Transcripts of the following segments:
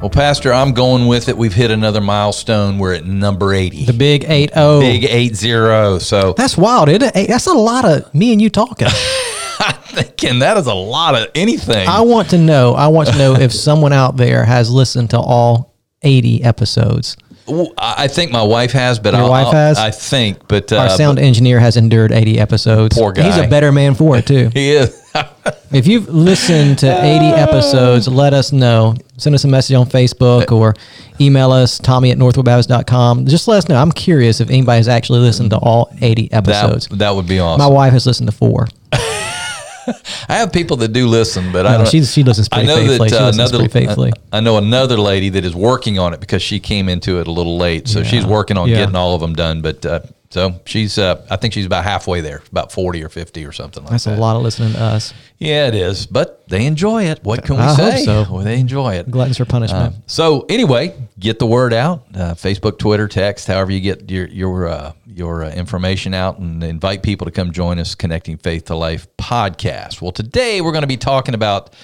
Well, Pastor, I'm going with it. We've hit another milestone. We're at number 80. The big 8-0. Big 8-0. So that's wild, isn't it? That's a lot of me and you talking. I'm thinking that is a lot of anything. I want to know if someone out there has listened to all 80 episodes. I think my wife has, but your wife has? I think, but our sound engineer has endured 80 episodes. Poor guy. He's a better man for it too. He is. If you've listened to 80 episodes, let us know. Send us a message on Facebook or email us, Tommy@northwoodbaptist.com. Just let us know. I'm curious if anybody has actually listened to all 80 episodes. That would be awesome. My wife has listened to 4. I have people that do listen, but she listens pretty faithfully. I know another lady that is working on it because she came into it a little late, so she's working on getting all of them done. But so she's, I think she's about halfway there, about 40 or 50 or something like that. That's a lot of listening to us. Yeah, it is, but they enjoy it. What can we say? I hope so. Well, they enjoy it. Gluttons for punishment. So anyway, get the word out. Facebook, Twitter, text, however you get your information out, and invite people to come join us, Connecting Faith to Life podcast. Well, today we're going to be talking about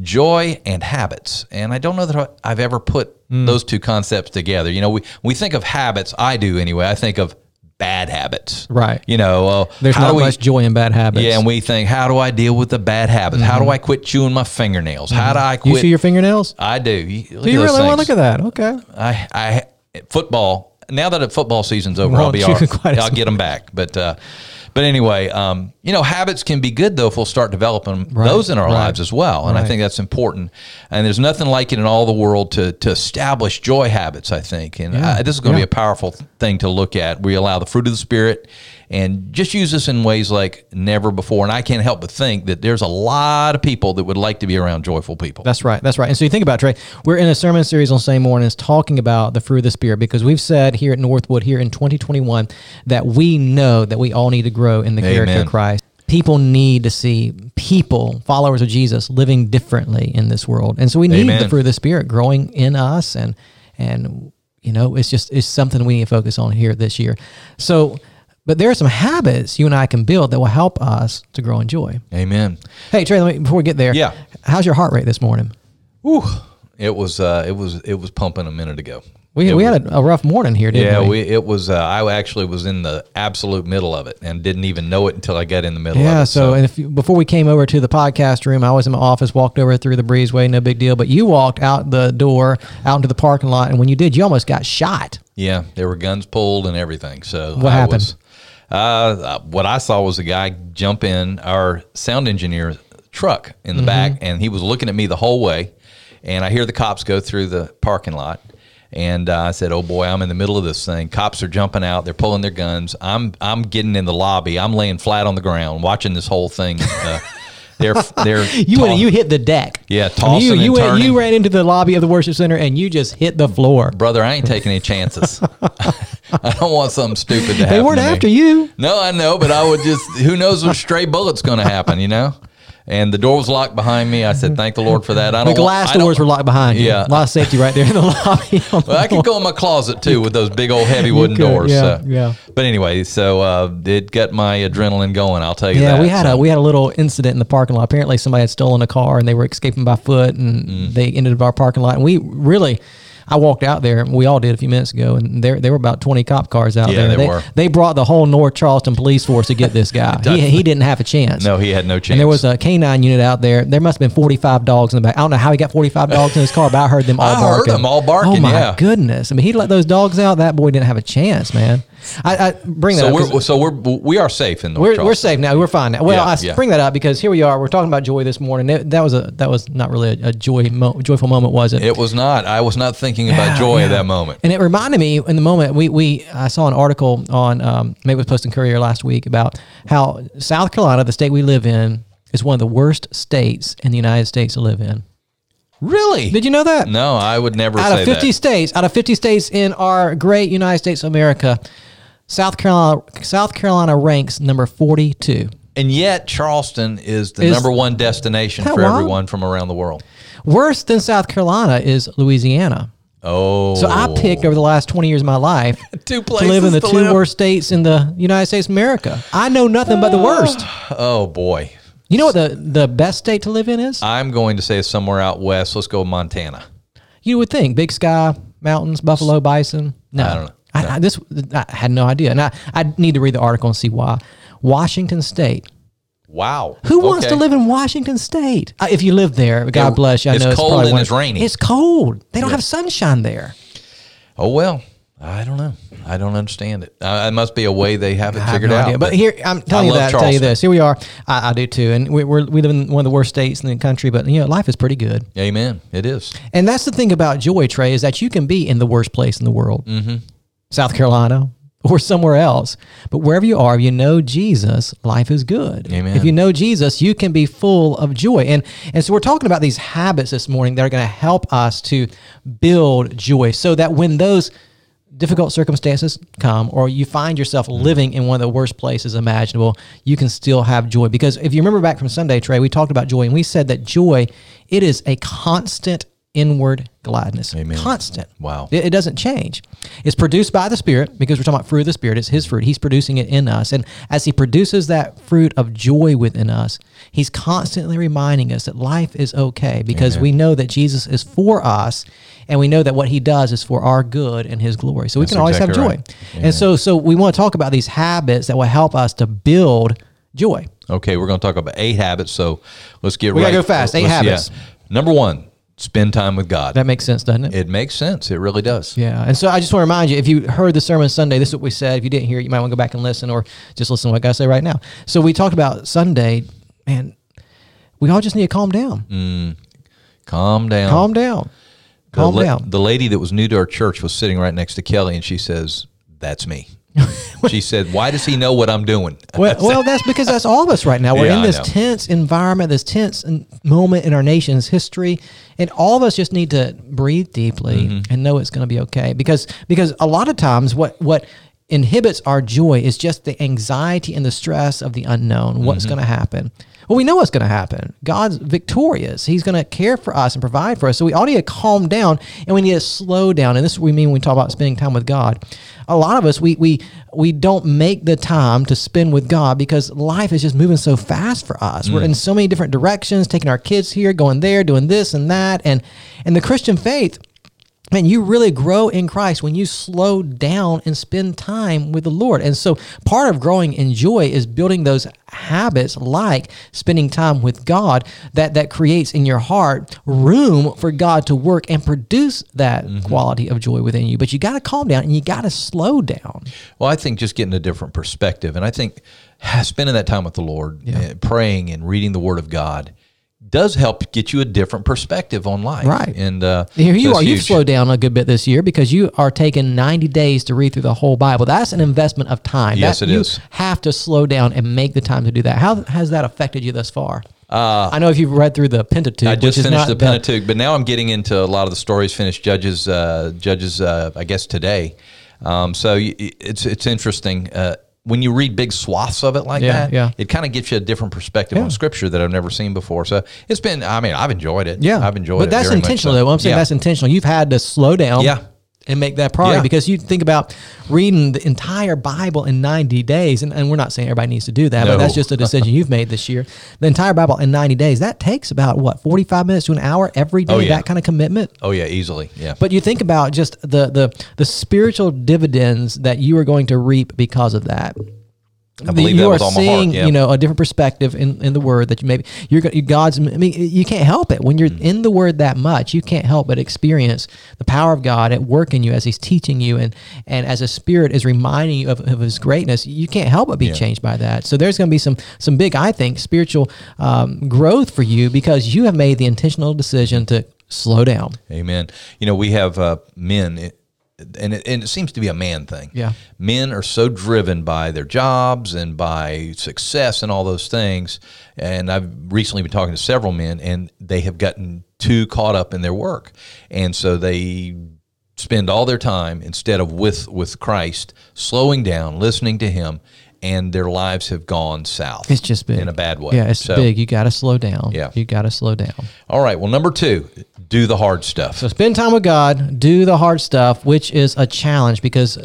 joy and habits, and I don't know that I've ever put those two concepts together. You know, we think of habits, I do anyway, I think of bad habits. Right. You know, there's not much joy in bad habits. Yeah, and we think, how do I deal with the bad habits? Mm-hmm. How do I quit chewing my fingernails? Mm-hmm. How do I quit? You chew your fingernails? I do. Do you really want to look at that? Okay. Football. Now that football season's over, I'll get them back. But anyway, you know, habits can be good, though, if we'll start developing those in our lives as well. And I think that's important. And there's nothing like it in all the world to establish joy habits, I think. And this is going to be a powerful thing to look at. We allow the fruit of the Spirit and just use this in ways like never before. And I can't help but think that there's a lot of people that would like to be around joyful people. That's right. And so you think about it, Trey, we're in a sermon series on Sunday mornings talking about the fruit of the Spirit, because we've said here at Northwood here in 2021 that we know that we all need to grow in the character of Christ. People need to see people, followers of Jesus, living differently in this world. And so we need the fruit of the Spirit growing in us, and you know, it's something we need to focus on here this year. So, but there are some habits you and I can build that will help us to grow in joy. Amen. Hey, Trey, before we get there, how's your heart rate this morning? Ooh, it was pumping a minute ago. We had a rough morning here, didn't we? Yeah, it was. I actually was in the absolute middle of it and didn't even know it until I got in the middle of it. So. And before we came over to the podcast room, I was in my office, walked over through the breezeway, no big deal. But you walked out the door, out into the parking lot, and when you did, you almost got shot. Yeah, there were guns pulled and everything. So what happened? What I saw was a guy jump in our sound engineer's truck in the back, and he was looking at me the whole way. And I hear the cops go through the parking lot. And I said, oh boy, I'm in the middle of this thing. Cops are jumping out. They're pulling their guns. I'm getting in the lobby. I'm laying flat on the ground watching this whole thing. You hit the deck. Yeah, tossing and turning. You ran into the lobby of the worship center and you just hit the floor. Brother, I ain't taking any chances. I don't want something stupid to happen. They weren't after you. No, I know, but I would just, who knows what stray bullet's going to happen, you know? And the door was locked behind me. I said, thank the Lord for that. The glass doors were locked behind you. Yeah. A lot of safety right there in the lobby. I could go in my closet, too, with those big old heavy wooden doors. Yeah, so. Yeah. But anyway, so it got my adrenaline going, I'll tell you that. Yeah, we had a little incident in the parking lot. Apparently, somebody had stolen a car, and they were escaping by foot, and they ended up our parking lot. And we really... I walked out there, and we all did a few minutes ago, and there were about 20 cop cars out there. They were. They brought the whole North Charleston police force to get this guy. He didn't have a chance. No, he had no chance. And there was a K-9 unit out there. There must have been 45 dogs in the back. I don't know how he got 45 dogs in his car, but I heard them all barking. Oh, my goodness. I mean, he let those dogs out. That boy didn't have a chance, man. I bring that up. We are safe in North Charleston. We're safe now. We're fine now. Well, I bring that up because here we are. We're talking about joy this morning. That was not really a joyful moment, was it? It was not. I was not thinking about joy at that moment. And it reminded me in the moment I saw an article on maybe it was Post and Courier last week about how South Carolina, the state we live in, is one of the worst states in the United States to live in. Really? Did you know that? No, I would never say that. Out of 50 states in our great United States of America, South Carolina ranks number 42. And yet Charleston is the number one destination for everyone from around the world. Worse than South Carolina is Louisiana. Oh. So I picked over the last 20 years of my life to live in the two worst states in the United States of America. I know nothing but the worst. Oh, boy. You know what the best state to live in is? I'm going to say it's somewhere out west. Let's go Montana. You would think. Big sky, mountains, buffalo, bison. No. I don't know. No. I had no idea. And I need to read the article and see why. Washington State. Wow. Who wants to live in Washington State? If you live there, God bless you. I know it's cold and it's rainy. It's cold. They don't have sunshine there. Oh, well. I don't know. I don't understand it. It must be a way they haven't figured out. But here, I'm telling you that. I'll tell you this. Here we are. I do too. And we live in one of the worst states in the country. But you know, life is pretty good. Amen. It is. And that's the thing about joy, Trey, is that you can be in the worst place in the world, South Carolina or somewhere else. But wherever you are, if you know Jesus, life is good. Amen. If you know Jesus, you can be full of joy. And so we're talking about these habits this morning that are going to help us to build joy, so that when those difficult circumstances come, or you find yourself living in one of the worst places imaginable, you can still have joy. Because if you remember back from Sunday, Trey, we talked about joy, and we said that joy, it is a constant inward gladness. Amen. Constant. Wow. It doesn't change. It's produced by the Spirit, because we're talking about fruit of the Spirit. It's His fruit. He's producing it in us. And as He produces that fruit of joy within us, He's constantly reminding us that life is okay, because we know that Jesus is for us, and we know that what He does is for our good and His glory. So we can always have joy. Right. And so we want to talk about these habits that will help us to build joy. Okay, we're going to talk about 8 habits, so let's get ready. We got to go fast. 8 habits. Yeah. Number 1. Spend time with God. That makes sense, doesn't it? It makes sense. It really does. Yeah. And so I just want to remind you, if you heard the sermon Sunday, this is what we said. If you didn't hear it, you might want to go back and listen, or just listen to what I say right now. So we talked about Sunday, man, we all just need to calm down. Calm down. The lady that was new to our church was sitting right next to Kelly, and she says, "That's me." She said, "Why does he know what I'm doing?" Well, that's because that's all of us right now. We're in this tense environment, this tense moment in our nation's history, and all of us just need to breathe deeply and know it's going to be okay. Because a lot of times, what inhibits our joy is just the anxiety and the stress of the unknown. What's going to happen? Well, we know what's going to happen. God's victorious. He's going to care for us and provide for us. So we all need to calm down, and we need to slow down. And this is what we mean when we talk about spending time with God. A lot of us, we don't make the time to spend with God because life is just moving so fast for us. We're in so many different directions, taking our kids here, going there, doing this and that. And the Christian faith, man, you really grow in Christ when you slow down and spend time with the Lord. And so part of growing in joy is building those habits like spending time with God that creates in your heart room for God to work and produce that quality of joy within you. But you got to calm down and you got to slow down. Well, I think just getting a different perspective. And I think spending that time with the Lord, praying and reading the Word of God, does help get you a different perspective on life. Right. And here you are. You've slowed down a good bit this year because you are taking 90 days to read through the whole Bible. That's an investment of time. Yes, it is. You have to slow down and make the time to do that. How has that affected you thus far? I know if you've read through the Pentateuch. I just finished the Pentateuch, but now I'm getting into a lot of the stories, finished Judges, I guess, today. So it's interesting. When you read big swaths of it it kind of gives you a different perspective on Scripture that I've never seen before. So it's been, I mean, I've enjoyed it. Yeah. I've enjoyed it. But that's intentional, though. I'm saying that's intentional. You've had to slow down and make that priority because you think about reading the entire Bible in 90 days, and we're not saying everybody needs to do that, but that's just a decision you've made this year. The entire Bible in 90 days, that takes about, 45 minutes to an hour every day, that kind of commitment? Oh, yeah, easily, yeah. But you think about just the spiritual dividends that you are going to reap because of that. I believe you are seeing, a different perspective in the Word that you maybe you can't help it when you're in the Word that much. You can't help but experience the power of God at work in you as He's teaching you and as the Spirit is reminding you of His greatness. You can't help but be changed by that. So there's going to be some big, I think, spiritual growth for you because you have made the intentional decision to slow down. Amen. You know, we have men. And it seems to be a man thing. Yeah. Men are so driven by their jobs and by success and all those things. And I've recently been talking to several men, and they have gotten too caught up in their work. And so they spend all their time, instead of with Christ, slowing down, listening to him, and their lives have gone south. It's just big. In a bad way. Yeah, it's big. You got to slow down. Yeah. You got to slow down. All right. Well, number 2, do the hard stuff. So spend time with God, do the hard stuff, which is a challenge because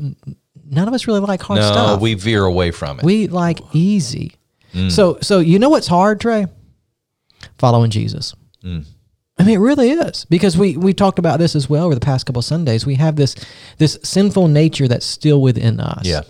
none of us really like hard stuff. No, we veer away from it. We like easy. Mm. So you know what's hard, Trey? Following Jesus. Mm. I mean, it really is, because we talked about this as well over the past couple of Sundays. We have this sinful nature that's still within us. Yeah.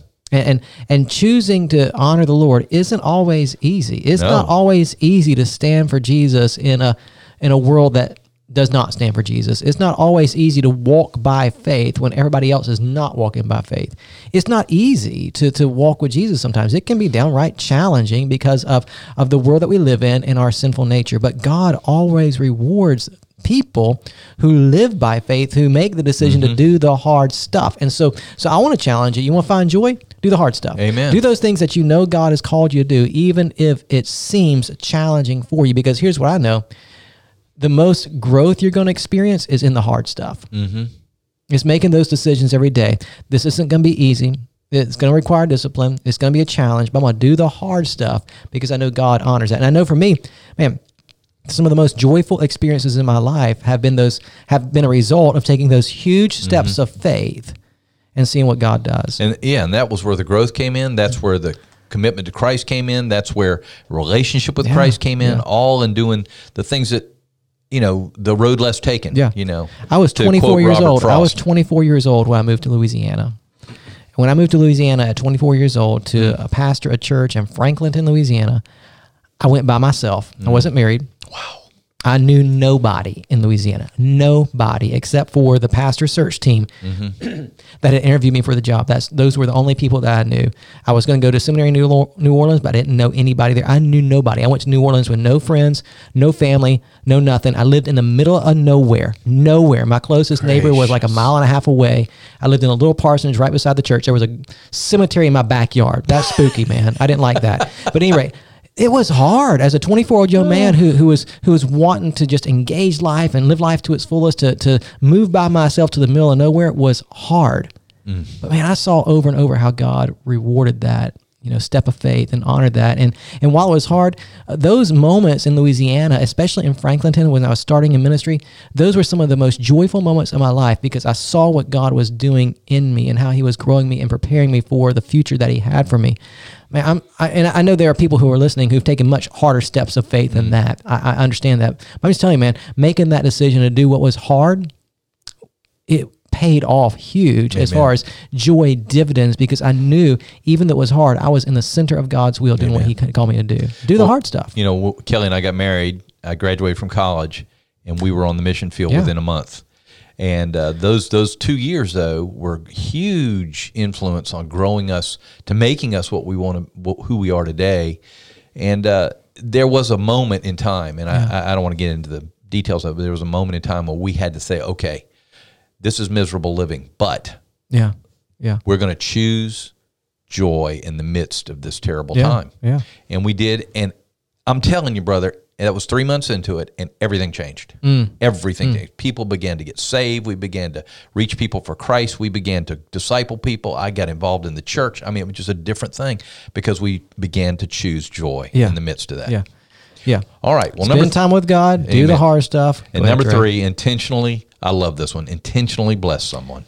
And choosing to honor the Lord isn't always easy. It's not always easy to stand for Jesus in a world that does not stand for Jesus. It's not always easy to walk by faith when everybody else is not walking by faith. It's not easy to walk with Jesus sometimes. It can be downright challenging because of the world that we live in and our sinful nature. But God always rewards people who live by faith, who make the decision to do the hard stuff. And so I want to challenge you. You want to find joy? Do the hard stuff. Amen. Do those things that you know God has called you to do, even if it seems challenging for you. Because here's what I know. The most growth you're going to experience is in the hard stuff. Mm-hmm. It's making those decisions every day. This isn't going to be easy. It's going to require discipline. It's going to be a challenge, but I'm going to do the hard stuff because I know God honors that. And I know for me, man, some of the most joyful experiences in my life have been a result of taking those huge steps of faith and seeing what God does. And yeah, and that was where the growth came in. That's where the commitment to Christ came in. That's where relationship with Christ came in, all in doing the things that, you know, the road less taken. Yeah. You know, I was 24 years old. Frost. I was 24 years old when I moved to Louisiana. When I moved to Louisiana at 24 years old to pastor a church in Franklinton, Louisiana, I went by myself. I wasn't married. Wow. I knew nobody in Louisiana, nobody except for the pastor search team that had interviewed me for the job. Those were the only people that I knew. I was going to go to seminary in New Orleans, but I didn't know anybody there. I knew nobody. I went to New Orleans with no friends, no family, no nothing. I lived in the middle of nowhere. My closest neighbor was like a mile and a half away. I lived in a little parsonage right beside the church. There was a cemetery in my backyard. That's spooky, man. I didn't like that. But anyway, it was hard as a 24-year-old young man who was wanting to just engage life and live life to its fullest. To move by myself to the middle of nowhere was hard. Mm. But man, I saw over and over how God rewarded that, you know, step of faith and honored that. And while it was hard, those moments in Louisiana, especially in Franklinton when I was starting in ministry, those were some of the most joyful moments of my life because I saw what God was doing in me and how he was growing me and preparing me for the future that he had for me. Man, I know there are people who are listening who've taken much harder steps of faith than that. I understand that. But I'm just telling you, man, making that decision to do what was hard, it paid off huge as far as joy dividends, because I knew even though it was hard, I was in the center of God's will doing what he called me to do. Do the hard stuff. You know, Kelly and I got married. I graduated from college, and we were on the mission field within a month. And those 2 years, though, were huge influence on growing us to making us what we want to, who we are today. And there was a moment in time, and I don't want to get into the details of it, but there was a moment in time where we had to say, okay, this is miserable living, but we're going to choose joy in the midst of this terrible time. Yeah. And we did, and I'm telling you, brother, and that was 3 months into it, and everything changed. Everything changed. People began to get saved. We began to reach people for Christ. We began to disciple people. I got involved in the church. I mean, it was just a different thing because we began to choose joy in the midst of that. Yeah. All right. Well, spend time with God. Amen. Do the hard stuff. And number 3, intentionally. I love this one. Intentionally bless someone.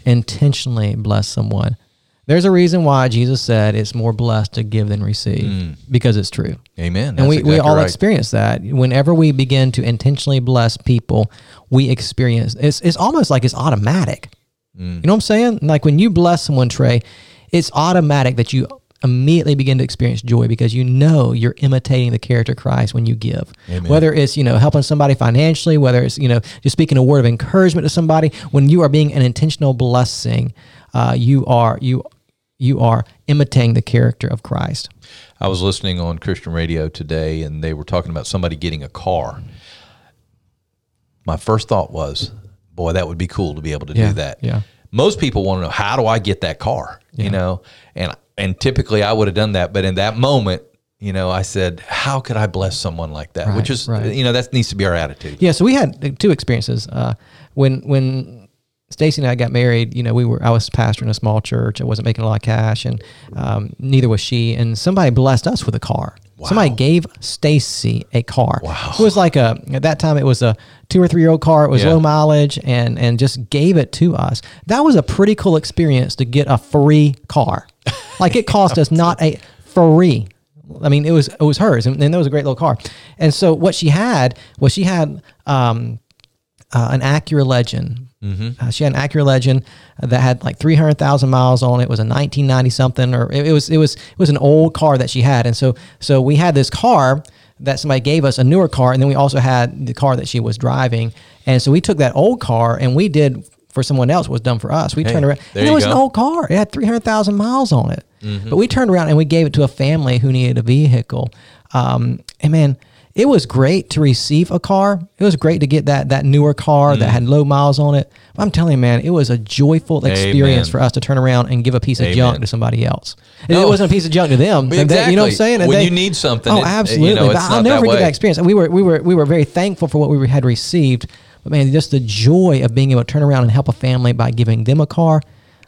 There's a reason why Jesus said it's more blessed to give than receive, because it's true. Amen. That's and we all experience that. Whenever we begin to intentionally bless people, we experience it's almost like it's automatic. You know what I'm saying? Like when you bless someone, Trey, it's automatic that you immediately begin to experience joy because you know you're imitating the character of Christ when you give. Amen. Whether it's, you know, helping somebody financially, whether it's, you know, just speaking a word of encouragement to somebody, when you are being an intentional blessing, you are imitating the character of Christ. I was listening on Christian radio today, and they were talking about somebody getting a car. My first thought was, boy, that would be cool to be able to do that. Yeah. Most people want to know, how do I get that car? You know, and typically I would have done that, but in that moment, you know, I said, how could I bless someone like that? Right, which is, right. you know, that needs to be our attitude. Yeah. So we had two experiences. When Stacy and I got married, you know, I was pastoring a small church. I wasn't making a lot of cash, and neither was she. And somebody blessed us with a car. Wow. Somebody gave Stacy a car. Wow. It was like at that time, it was a 2 or 3 year old car. It was low mileage, and just gave it to us. That was a pretty cool experience to get a free car. Like it cost us not a free. I mean, it was hers, and that was a great little car. And so what she had was an Acura Legend. Mm-hmm. She had an Acura Legend that had like 300,000 miles on it. It was a 1990 something, or it was an old car that she had. And so we had this car that somebody gave us, a newer car, and then we also had the car that she was driving. And so we took that old car and we did for someone else what was done for us. We turned around, and it was an old car. It had 300,000 miles on it. Mm-hmm. But we turned around and we gave it to a family who needed a vehicle. And man, it was great to receive a car. It was great to get that newer car that had low miles on it. But I'm telling you, man, it was a joyful experience for us to turn around and give a piece of junk to somebody else. And it wasn't a piece of junk to them. Exactly. You know what I'm saying? And when you need something. Oh, absolutely. I'll never forget that experience. And we were very thankful for what we had received. But man, just the joy of being able to turn around and help a family by giving them a car.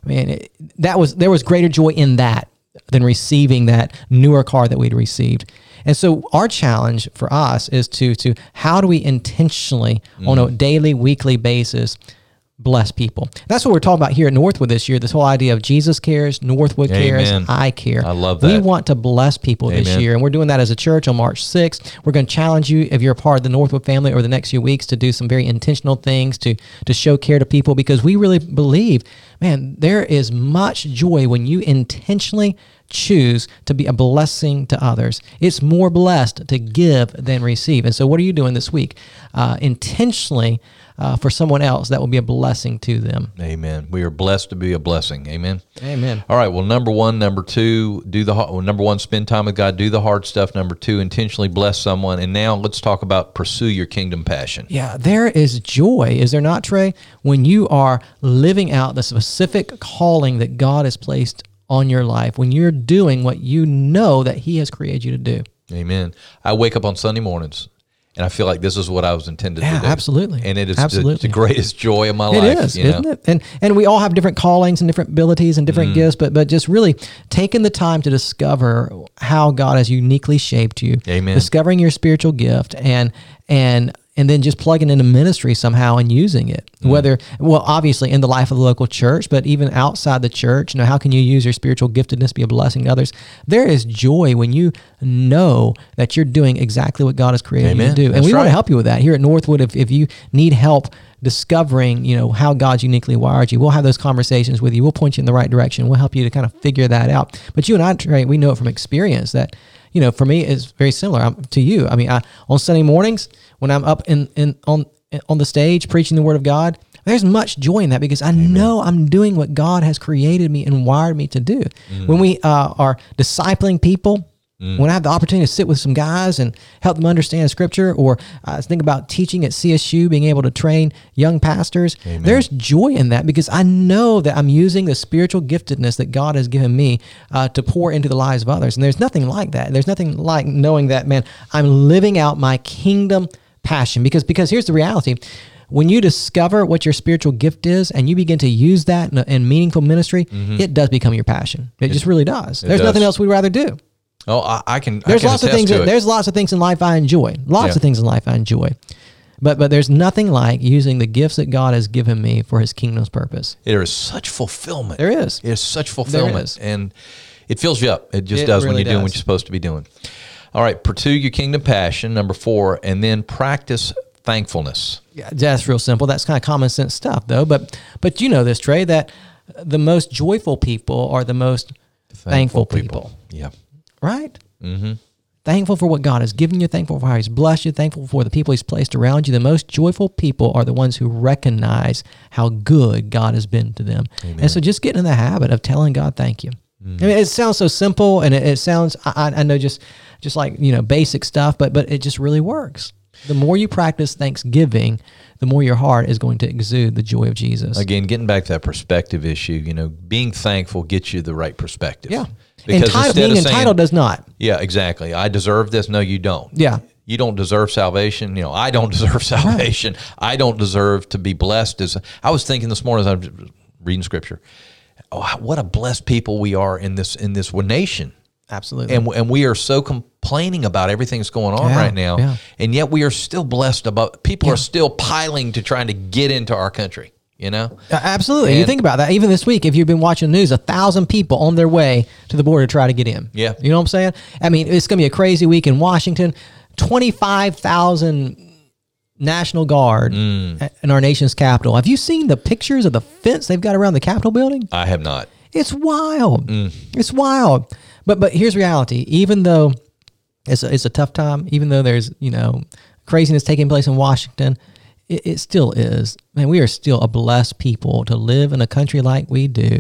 I mean, there was greater joy in that than receiving that newer car that we'd received. And so our challenge for us is to how do we intentionally on a daily, weekly basis bless people? That's what we're talking about here at Northwood this year, this whole idea of Jesus cares, Northwood cares, I care. I love that. We want to bless people this year, and we're doing that as a church on March 6th. We're going to challenge you, if you're a part of the Northwood family over the next few weeks, to do some very intentional things to show care to people, because we really believe, man, there is much joy when you intentionally choose to be a blessing to others. It's more blessed to give than receive. And so what are you doing this week intentionally for someone else that will be a blessing to them? Amen. We are blessed to be a blessing. Amen. Amen. All right. Well, number one, number two, number one, spend time with God, do the hard stuff. Number two, intentionally bless someone. And now let's talk about pursue your kingdom passion. Yeah, there is joy, is there not, Trey, when you are living out the specific calling that God has placed on your life, when you're doing what you know that He has created you to do. Amen. I wake up on Sunday mornings and I feel like this is what I was intended to do. Absolutely. And it is the greatest joy of my life. It is, isn't it? And we all have different callings and different abilities and different gifts, but just really taking the time to discover how God has uniquely shaped you. Amen. Discovering your spiritual gift and then just plugging into ministry somehow and using it, obviously in the life of the local church, but even outside the church, you know, how can you use your spiritual giftedness to be a blessing to others? There is joy when you know that you're doing exactly what God has created you to do. And That's we right. want to help you with that here at Northwood. If you need help discovering, you know, how God's uniquely wired you, we'll have those conversations with you. We'll point you in the right direction. We'll help you to kind of figure that out. But you and I, Trey, we know it from experience that, you know, for me, it's very similar to you. I mean, on Sunday mornings, when I'm up on the stage preaching the Word of God, there's much joy in that because I know I'm doing what God has created me and wired me to do. When we are discipling people, when I have the opportunity to sit with some guys and help them understand Scripture, or think about teaching at CSU, being able to train young pastors, there's joy in that because I know that I'm using the spiritual giftedness that God has given me to pour into the lives of others. And there's nothing like that. There's nothing like knowing that, man, I'm living out my kingdom passion because here's the reality. When you discover what your spiritual gift is and you begin to use that in meaningful ministry, it does become your passion. It just really does. There's nothing else we'd rather do. Oh, I can. There's lots of things in life I enjoy. Lots of things in life I enjoy, but there's nothing like using the gifts that God has given me for His kingdom's purpose. There is such fulfillment. It is such fulfillment, and it fills you up. It just does really when you're doing what you're supposed to be doing. All right, pursue your kingdom passion. Number four, and then practice thankfulness. Yeah, that's real simple. That's kind of common sense stuff, though. But you know this, Trey, that the most joyful people are the most thankful people. Yeah. Right? Mm-hmm. Thankful for what God has given you, thankful for how He's blessed you, thankful for the people He's placed around you. The most joyful people are the ones who recognize how good God has been to them. Amen. And so just get in the habit of telling God thank you. Mm-hmm. I mean, it sounds so simple, and it sounds, I know, just like, you know, basic stuff, but it just really works. The more you practice thanksgiving, the more your heart is going to exude the joy of Jesus. Again, getting back to that perspective issue, you know, being thankful gets you the right perspective. Yeah. Because being entitled does not. Yeah, exactly. I deserve this. No, you don't. Yeah. You don't deserve salvation. You know, I don't deserve salvation. Right. I don't deserve to be blessed. As I was thinking this morning as I was reading Scripture, oh, what a blessed people we are in this nation. Absolutely. And we are so complaining about everything that's going on right now, and yet we are still blessed. People are still piling to trying to get into our country, you know? Absolutely. And you think about that. Even this week, if you've been watching the news, 1,000 people on their way to the border to try to get in. Yeah. You know what I'm saying? I mean, it's going to be a crazy week in Washington. 25,000 National Guard in our nation's capital. Have you seen the pictures of the fence they've got around the Capitol building? I have not. It's wild. It's wild. But here's reality. Even though it's a tough time, even though there's, you know, craziness taking place in Washington, it still is. Man, we are still a blessed people to live in a country like we do,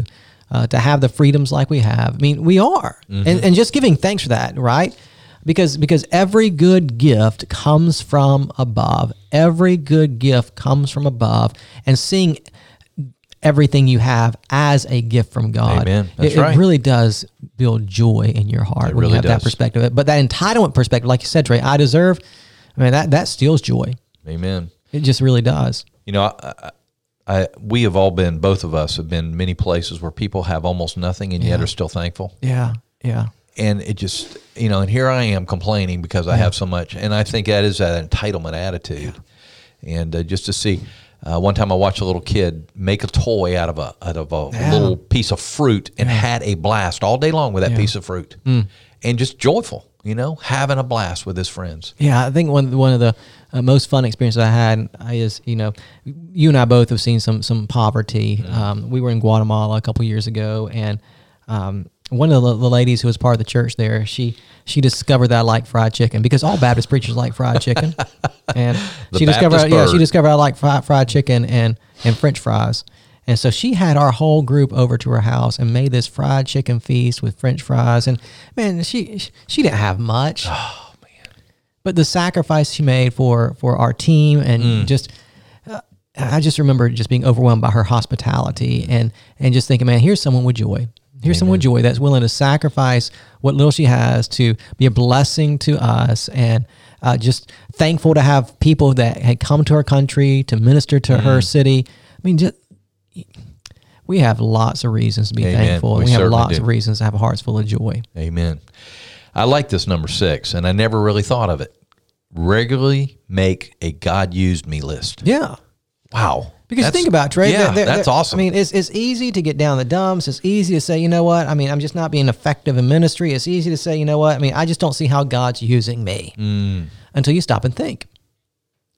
to have the freedoms like we have. I mean, we are. Mm-hmm. And just giving thanks for that, right? Because every good gift comes from above. Every good gift comes from above. And seeing everything you have as a gift from God. Amen. It really does build joy in your heart when you have that perspective. But that entitlement perspective, like you said, Trey, I deserve, I mean, that steals joy. Amen. It just really does. You know, we have all been, both of us have been many places where people have almost nothing and yet are still thankful. Yeah, yeah. And it just, you know, and here I am complaining because I have so much. And I think that is that entitlement attitude. Yeah. And just to see, one time I watched a little kid make a toy out of a little piece of fruit and had a blast all day long with that piece of fruit. And just joyful, you know, having a blast with his friends. Yeah, I think one of the most fun experiences I had is, you know, you and I both have seen some poverty. Mm. We were in Guatemala a couple of years ago, and one of the ladies who was part of the church there, she discovered that I like fried chicken, because all Baptist preachers like fried chicken, and she discovered I like fried chicken and French fries, and so she had our whole group over to her house and made this fried chicken feast with French fries, and man, she didn't have much, oh man, but the sacrifice she made for our team and just. I just remember just being overwhelmed by her hospitality and just thinking, man, here's someone with joy. Here's someone with joy that's willing to sacrifice what little she has to be a blessing to us, and just thankful to have people that had come to her country to minister to her city. I mean, just, we have lots of reasons to be thankful. We have lots of reasons to have hearts full of joy. Amen. I like this number 6, and I never really thought of it. Regularly make a God used me list. Yeah. Wow. Because think about it, right? Yeah, that's awesome. I mean, it's easy to get down the dumps. It's easy to say, you know what? I mean, I'm just not being effective in ministry. It's easy to say, you know what? I mean, I just don't see how God's using me until you stop and think.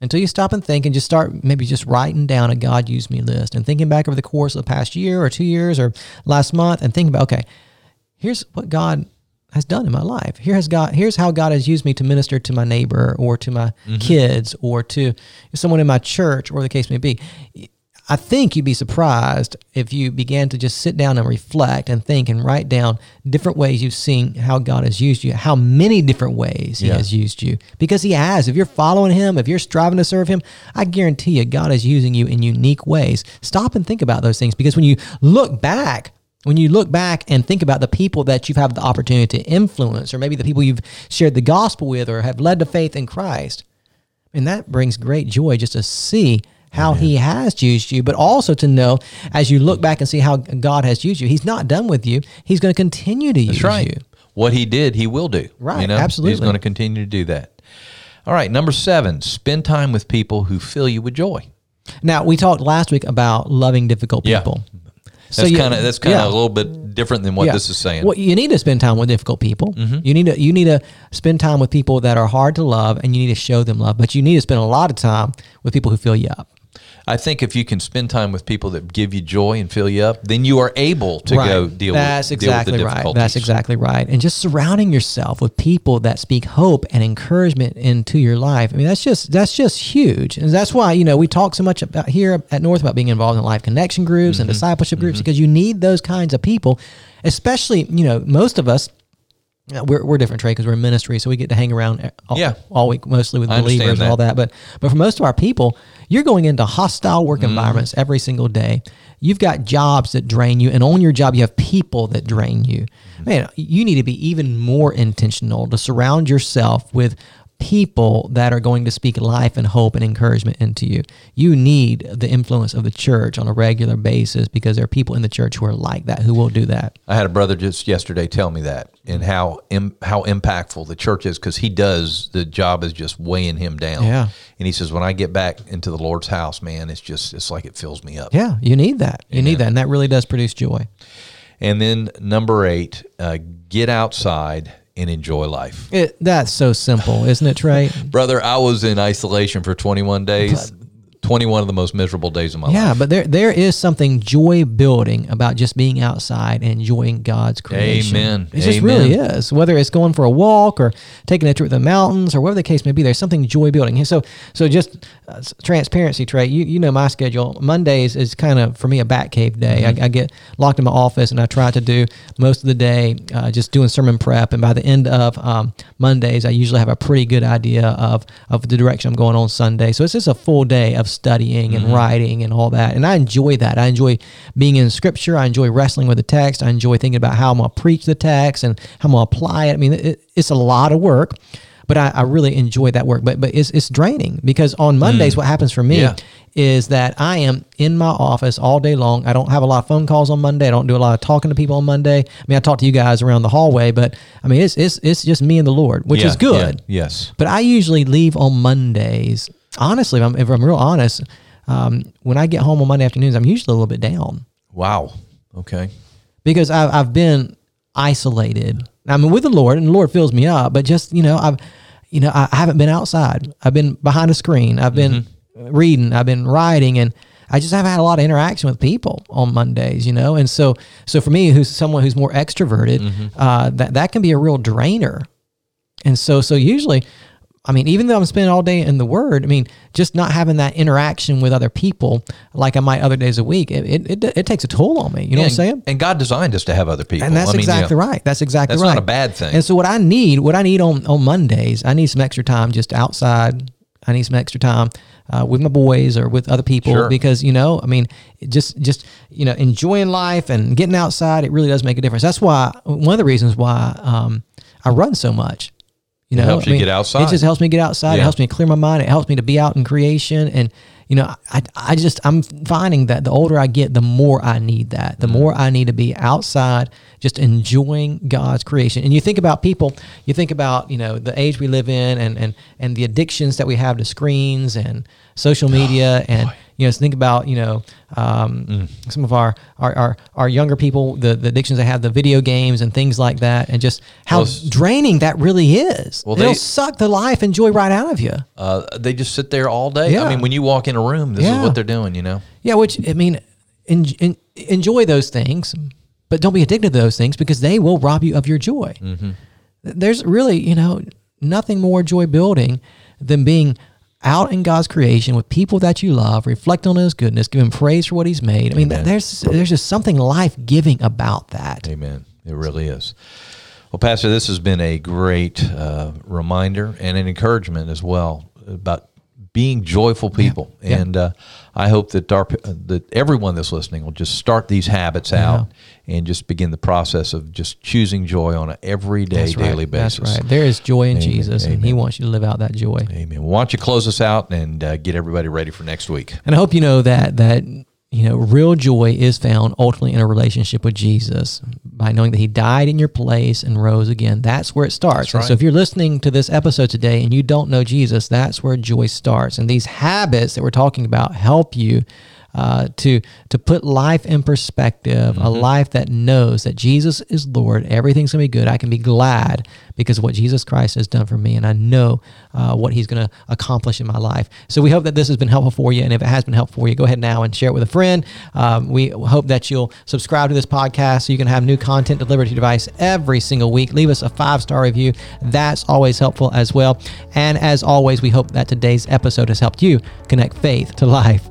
Until you stop and think and just start maybe just writing down a God used me list and thinking back over the course of the past year or 2 years or last month and thinking about, okay, here's what God has done in my life. Here's how God has used me to minister to my neighbor or to my kids or to someone in my church or the case may be. I think you'd be surprised if you began to just sit down and reflect and think and write down different ways you've seen how God has used you, how many different ways he has used you. Because he has. If you're following him, if you're striving to serve him, I guarantee you God is using you in unique ways. Stop and think about those things, because when you look back, and think about the people that you've had the opportunity to influence, or maybe the people you've shared the gospel with or have led to faith in Christ, and that brings great joy just to see how he has used you, but also to know as you look back and see how God has used you, he's not done with you. He's going to continue to use you. What he did, he will do. Right, you know? Absolutely. He's going to continue to do that. All right, number 7, spend time with people who fill you with joy. Now, we talked last week about loving difficult people. Yeah. So that's kind of a little bit different than what this is saying. Well, you need to spend time with difficult people. Mm-hmm. You need to spend time with people that are hard to love, and you need to show them love. But you need to spend a lot of time with people who fill you up. I think if you can spend time with people that give you joy and fill you up, then you are able to go deal with the difficulties. That's exactly right. And just surrounding yourself with people that speak hope and encouragement into your life. I mean, that's just huge. And that's why, you know, we talk so much about here at North about being involved in life connection groups and discipleship groups, because you need those kinds of people, especially, you know, most of us We're different, Trey, because we're in ministry, so we get to hang around all week mostly with believers and all that. But for most of our people, you're going into hostile work environments every single day. You've got jobs that drain you, and on your job, you have people that drain you. Man, you need to be even more intentional to surround yourself with people that are going to speak life and hope and encouragement into you. You need the influence of the church on a regular basis because there are people in the church who are like that, who will do that. I had a brother just yesterday tell me that and how impactful the church is, because the job is just weighing him down. Yeah. And he says, when I get back into the Lord's house, man, it's like it fills me up. Yeah, you need that. You need that, and that really does produce joy. And then number 8, get outside and enjoy life. That's so simple, isn't it, Trey? Brother, I was in isolation for 21 days. 21 of the most miserable days of my life. Yeah, but there is something joy-building about just being outside and enjoying God's creation. Amen. It just really is. Whether it's going for a walk or taking a trip to the mountains or whatever the case may be, there's something joy-building. So just transparency, Trey, you know my schedule. Mondays is kind of, for me, a bat cave day. Mm-hmm. I get locked in my office, and I try to do most of the day just doing sermon prep. And by the end of Mondays, I usually have a pretty good idea of the direction I'm going on Sunday. So it's just a full day of studying and writing and all that. And I enjoy that. I enjoy being in scripture. I enjoy wrestling with the text. I enjoy thinking about how I'm going to preach the text and how I'm going to apply it. I mean, it's a lot of work, but I really enjoy that work. But it's draining, because on Mondays, what happens for me is that I am in my office all day long. I don't have a lot of phone calls on Monday. I don't do a lot of talking to people on Monday. I mean, I talk to you guys around the hallway, but I mean, it's just me and the Lord, which is good. Yeah, yes. But I usually leave on Mondays. Honestly, if I'm real honest, when I get home on Monday afternoons, I'm usually a little bit down. Wow. Okay. Because I've been isolated. I'm with the Lord, and the Lord fills me up. But just I haven't been outside. I've been behind a screen. I've been reading. I've been writing, and I just haven't had a lot of interaction with people on Mondays. And so for me, who's someone who's more extroverted, that can be a real drainer. And so usually, I mean, even though I'm spending all day in the Word, I mean, just not having that interaction with other people like I might other days a week, it takes a toll on me. You know what I'm saying? And God designed us to have other people. And that's exactly right. That's exactly right. That's not a bad thing. And so what I need on Mondays, I need some extra time just outside. I need some extra time with my boys or with other people, because, enjoying life and getting outside, it really does make a difference. That's why, one of the reasons why I run so much. It helps you get outside. It just helps me get outside. Yeah. It helps me clear my mind. It helps me to be out in creation. And, I'm finding that the older I get, the more I need that. The more I need to be outside, just enjoying God's creation. And you think about people, you think about, the age we live in and the addictions that we have to screens and social media. Think about, some of our younger people, the addictions they have, the video games and things like that, and just how draining that really is. Well, it'll suck the life and joy right out of you. They just sit there all day. Yeah. I mean, when you walk in a room, this is what they're doing, Yeah, which, I mean, enjoy those things, but don't be addicted to those things, because they will rob you of your joy. Mm-hmm. There's really, nothing more joy building than being out in God's creation with people that you love, reflect on His goodness, give Him praise for what He's made. I mean, there's just something life-giving about that. Amen. It really is. Well, Pastor, this has been a great reminder and an encouragement as well about being joyful people. Yeah. And I hope that that everyone that's listening will just start these habits out and just begin the process of just choosing joy on an everyday, daily basis. That's right. There is joy in Jesus, and He wants you to live out that joy. Amen. Well, why don't you close us out and get everybody ready for next week? And I hope you know that real joy is found ultimately in a relationship with Jesus by knowing that He died in your place and rose again. That's where it starts. Right. So if you're listening to this episode today and you don't know Jesus, that's where joy starts. And these habits that we're talking about help you to put life in perspective, a life that knows that Jesus is Lord. Everything's going to be good. I can be glad because of what Jesus Christ has done for me, and I know what He's going to accomplish in my life. So we hope that this has been helpful for you, and if it has been helpful for you, go ahead now and share it with a friend. We hope that you'll subscribe to this podcast so you can have new content delivered to your device every single week. Leave us a 5-star review. That's always helpful as well. And as always, we hope that today's episode has helped you connect faith to life.